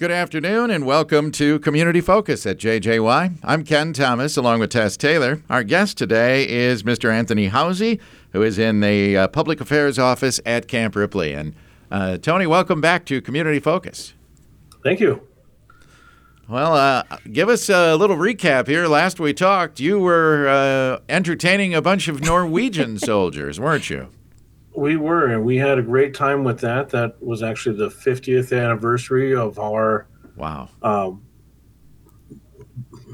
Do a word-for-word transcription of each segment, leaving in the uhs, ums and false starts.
Good afternoon and welcome to Community Focus at J J Y. I'm Ken Thomas along with Tess Taylor. Our guest today is Mister Anthony Hausey, who is in the uh, Public Affairs Office at Camp Ripley. And uh, Tony, welcome back to Community Focus. Thank you. Well, uh, give us a little recap here. Last we talked, you were uh, entertaining a bunch of Norwegian soldiers, weren't you? We were, and we had a great time with that. That was actually the fiftieth anniversary of our wow um,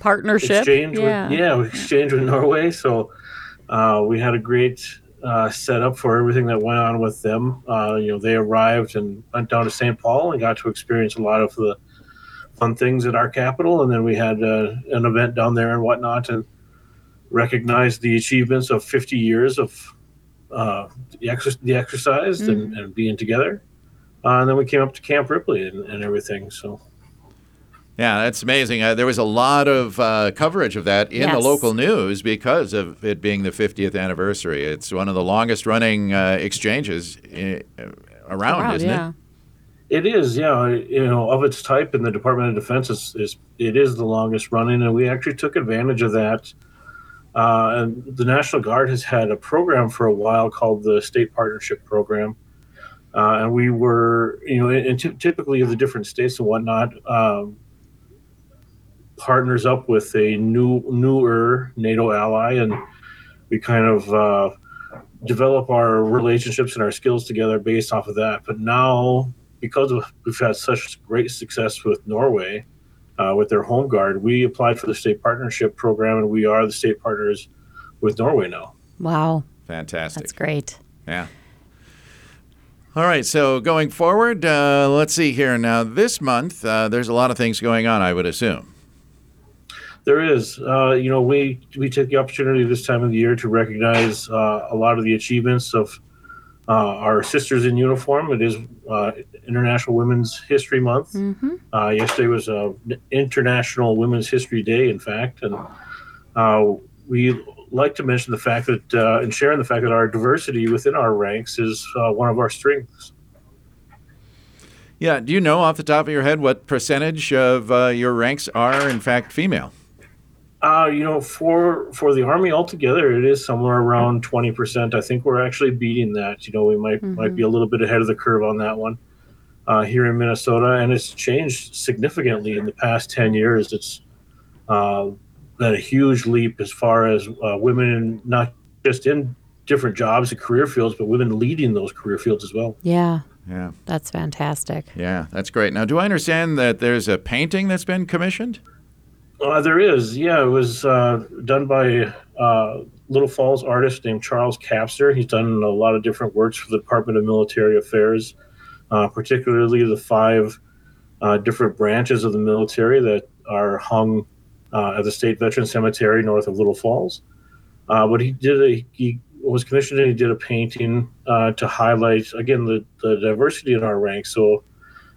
partnership. Exchange yeah, with, yeah, exchange with Norway. So uh, we had a great uh, setup for everything that went on with them. Uh, you know, they arrived and went down to Saint Paul and got to experience a lot of the fun things at our capital, and then we had uh, an event down there and whatnot, and recognized the achievements of fifty years of. Uh, the, exor- the exercise mm-hmm. and, and being together. Uh, and then we came up to Camp Ripley and, and everything. So, yeah, that's amazing. Uh, there was a lot of uh, coverage of that in yes. the local news because of it being the fiftieth anniversary. It's one of the longest running uh, exchanges I- around, around, isn't yeah. it? It is, yeah. You know, of its type in the Department of Defense, is, is it is the longest running, and we actually took advantage of that. Uh, and the National Guard has had a program for a while called the State Partnership Program. Uh, and we were, you know, and t- typically the different states and whatnot um, partners up with a new, newer NATO ally. And we kind of uh, develop our relationships and our skills together based off of that. But now, because we've had such great success with Norway, Uh, with their home guard, we applied for the state partnership program, and we are the state partners with Norway now. Wow. Fantastic. That's great. Yeah. All right, so going forward, uh, let's see here. Now, this month, uh, there's a lot of things going on, I would assume. There is. Uh, you know, we, we took the opportunity this time of the year to recognize uh, a lot of the achievements of Uh, our sisters in uniform. It is uh, International Women's History Month. Mm-hmm. Uh, yesterday was uh, International Women's History Day, in fact. And uh, we like to mention the fact that, uh, and sharing the fact that our diversity within our ranks is uh, one of our strengths. Yeah. Do you know off the top of your head what percentage of uh, your ranks are, in fact, female? Uh, you know, for for the Army altogether, it is somewhere around twenty percent. I think we're actually beating that. You know, we might mm-hmm. might be a little bit ahead of the curve on that one uh, here in Minnesota, and it's changed significantly in the past ten years. It's uh, been a huge leap as far as uh, women, in, not just in different jobs and career fields, but women leading those career fields as well. Yeah. Yeah. That's fantastic. Yeah, that's great. Now, do I understand that there's a painting that's been commissioned? Uh, there is, yeah. It was uh, done by uh, Little Falls artist named Charles Capster. He's done a lot of different works for the Department of Military Affairs, uh, particularly the five uh, different branches of the military that are hung uh, at the State Veterans Cemetery north of Little Falls. Uh, but he did a, he was commissioned and he did a painting uh, to highlight, again, the, the diversity in our ranks. So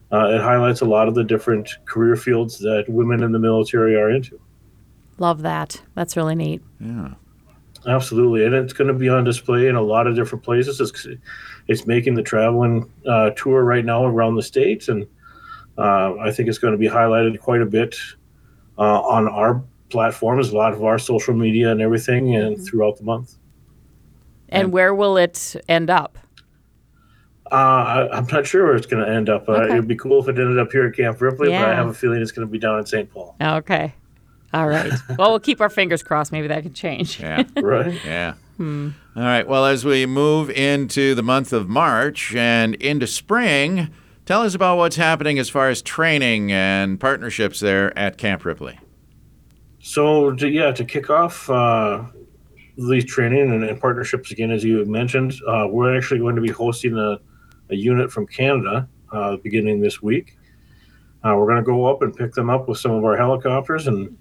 Uh, it highlights a lot of the different career fields that women in the military are into. Love that. That's really neat. Yeah. Absolutely. And it's going to be on display in a lot of different places. It's, it's making the traveling uh, tour right now around the states. And uh, I think it's going to be highlighted quite a bit uh, on our platforms, a lot of our social media and everything, and mm-hmm. throughout the month. And, and where will it end up? Uh, I, I'm not sure where it's going to end up. Uh, okay. It would be cool if it ended up here at Camp Ripley, yeah. but I have a feeling it's going to be down in Saint Paul. Okay. All right. Well, we'll keep our fingers crossed. Maybe that could change. Yeah. Right? Yeah. Hmm. All right. Well, as we move into the month of March and into spring, tell us about what's happening as far as training and partnerships there at Camp Ripley. So, to, yeah, to kick off uh, the training and, and partnerships, again, as you mentioned, uh, we're actually going to be hosting a a unit from Canada uh, beginning this week. Uh, we're going to go up and pick them up with some of our helicopters and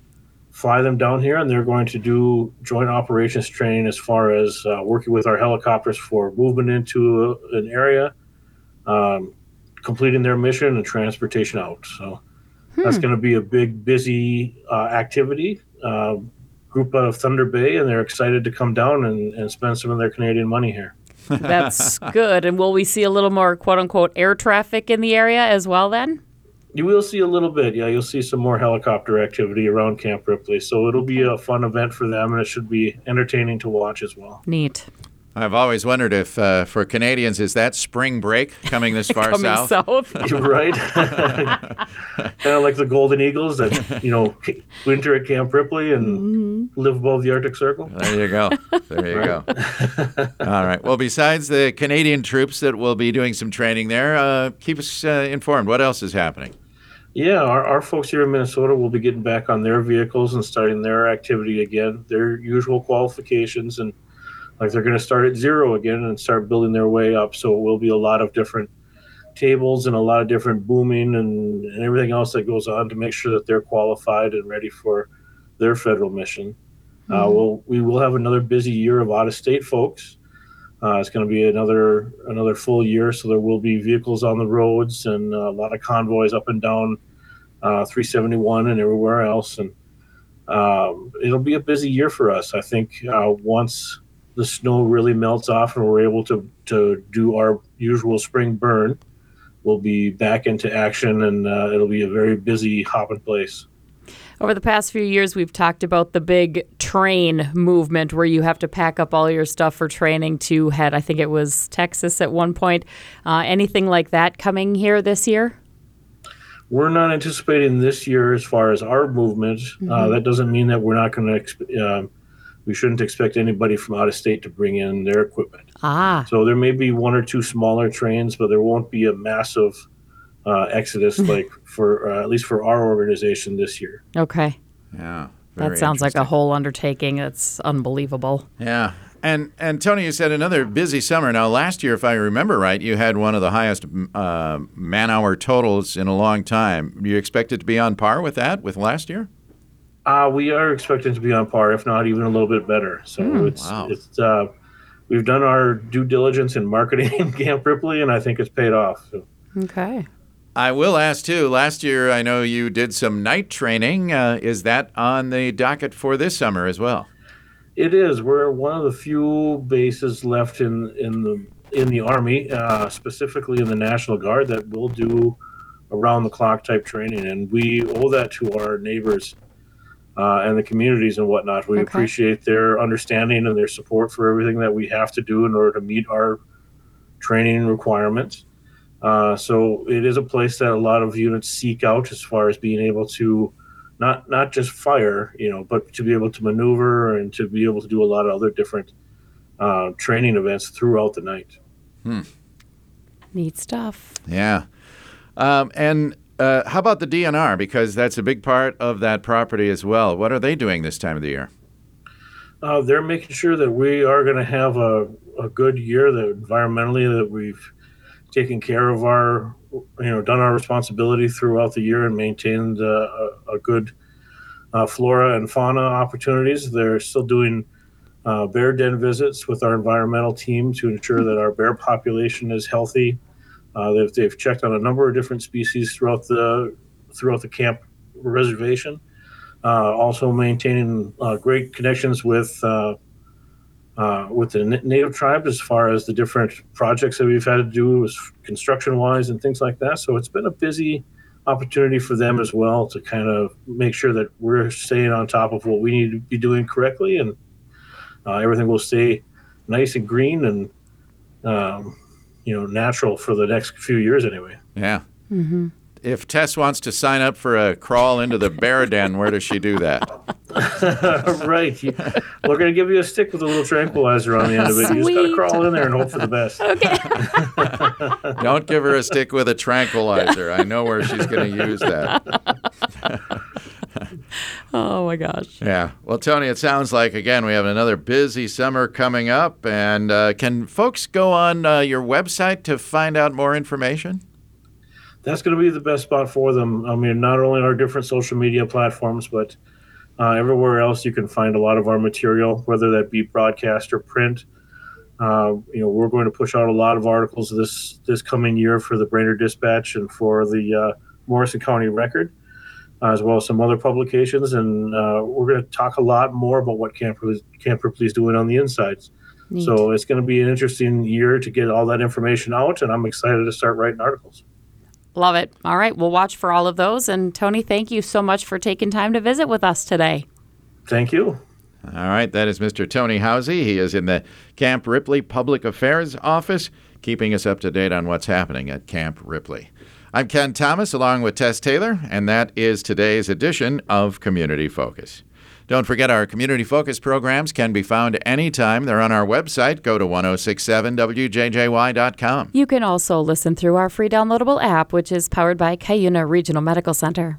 fly them down here, and they're going to do joint operations training as far as uh, working with our helicopters for movement into a, an area, um, completing their mission, and transportation out. So hmm. that's going to be a big, busy uh, activity. Uh, group out of Thunder Bay, and they're excited to come down and, and spend some of their Canadian money here. That's good. And will we see a little more, quote-unquote, air traffic in the area as well then? You will see a little bit. Yeah, you'll see some more helicopter activity around Camp Ripley. So it'll be a fun event for them, and it should be entertaining to watch as well. Neat. I've always wondered if, uh, for Canadians, is that spring break coming this far coming south? south? You're right. Kind of like the Golden Eagles that, you know, winter at Camp Ripley and mm-hmm. live above the Arctic Circle. There you go. There you go. All right. Well, besides the Canadian troops that will be doing some training there, uh, keep us uh, informed. What else is happening? Yeah, our, our folks here in Minnesota will be getting back on their vehicles and starting their activity again, their usual qualifications, and like they're going to start at zero again and start building their way up. So it will be a lot of different tables and a lot of different booming and, and everything else that goes on to make sure that they're qualified and ready for their federal mission. Mm-hmm. Uh, we'll, we will have another busy year of out-of-state folks. Uh, it's going to be another another full year, so there will be vehicles on the roads and a lot of convoys up and down uh, three seventy-one and everywhere else. And um, it'll be a busy year for us. I think uh, once the snow really melts off and we're able to, to do our usual spring burn, we'll be back into action, and uh, it'll be a very busy hopping place. Over the past few years, we've talked about the big train movement where you have to pack up all your stuff for training to head, I think it was Texas at one point. Uh, anything like that coming here this year? We're not anticipating this year as far as our movement. Mm-hmm. Uh, that doesn't mean that we're not going to exp- uh, we shouldn't expect anybody from out of state to bring in their equipment. Ah. So there may be one or two smaller trains, but there won't be a massive uh, exodus like for uh, at least for our organization this year. Okay. Yeah. That sounds like a whole undertaking. That's unbelievable. Yeah. And, and Tony, you said another busy summer. Now, last year, if I remember right, you had one of the highest uh, man-hour totals in a long time. You expect it to be on par with that, with last year? Uh, we are expecting to be on par, if not even a little bit better. So mm, it's wow. it's uh, we've done our due diligence in marketing Camp Ripley, and I think it's paid off. So. Okay. I will ask, too, last year I know you did some night training. Uh, is that on the docket for this summer as well? It is. We're one of the few bases left in, in, the, in the Army, uh, specifically in the National Guard, that will do around-the-clock type training, and we owe that to our neighbors Uh, and the communities and whatnot. We okay. appreciate their understanding and their support for everything that we have to do in order to meet our training requirements. Uh, so it is a place that a lot of units seek out as far as being able to not not just fire, you know, but to be able to maneuver and to be able to do a lot of other different uh, training events throughout the night. Hmm. Neat stuff. Yeah. Um, and... Uh, how about the D N R? Because that's a big part of that property as well. What are they doing this time of the year? Uh, they're making sure that we are going to have a, a good year, that environmentally that we've taken care of our, you know, done our responsibility throughout the year and maintained uh, a, a good uh, flora and fauna opportunities. They're still doing uh, bear den visits with our environmental team to ensure that our bear population is healthy. Uh, they've, they've checked on a number of different species throughout the throughout the camp reservation. Uh, also maintaining uh, great connections with uh, uh, with the native tribes as far as the different projects that we've had to do construction-wise and things like that. So it's been a busy opportunity for them as well to kind of make sure that we're staying on top of what we need to be doing correctly, and uh, everything will stay nice and green and um, you know, natural for the next few years anyway. Yeah. Mm-hmm. If Tess wants to sign up for a crawl into the bear den, where does she do that? Right. You, we're going to give you a stick with a little tranquilizer on the end of it. Sweet. You just got to crawl in there and hope for the best. Okay. Don't give her a stick with a tranquilizer. I know where she's going to use that. Oh, my gosh. Yeah. Well, Tony, it sounds like, again, we have another busy summer coming up. And uh, can folks go on uh, your website to find out more information? That's going to be the best spot for them. I mean, not only our different social media platforms, but uh, everywhere else you can find a lot of our material, whether that be broadcast or print. Uh, you know, we're going to push out a lot of articles this, this coming year for the Brainerd Dispatch and for the uh, Morrison County Record, as well as some other publications, and uh, we're going to talk a lot more about what Camp Ripley is doing on the insides. Neat. So it's going to be an interesting year to get all that information out, and I'm excited to start writing articles. Love it. All right. We'll watch for all of those. And Tony, thank you so much for taking time to visit with us today. Thank you. All right. That is Mister Tony Hausey. He is in the Camp Ripley Public Affairs Office, keeping us up to date on what's happening at Camp Ripley. I'm Ken Thomas, along with Tess Taylor, and that is today's edition of Community Focus. Don't forget our Community Focus programs can be found anytime. They're on our website. Go to one oh six point seven w j j y dot com. You can also listen through our free downloadable app, which is powered by Cuyuna Regional Medical Center.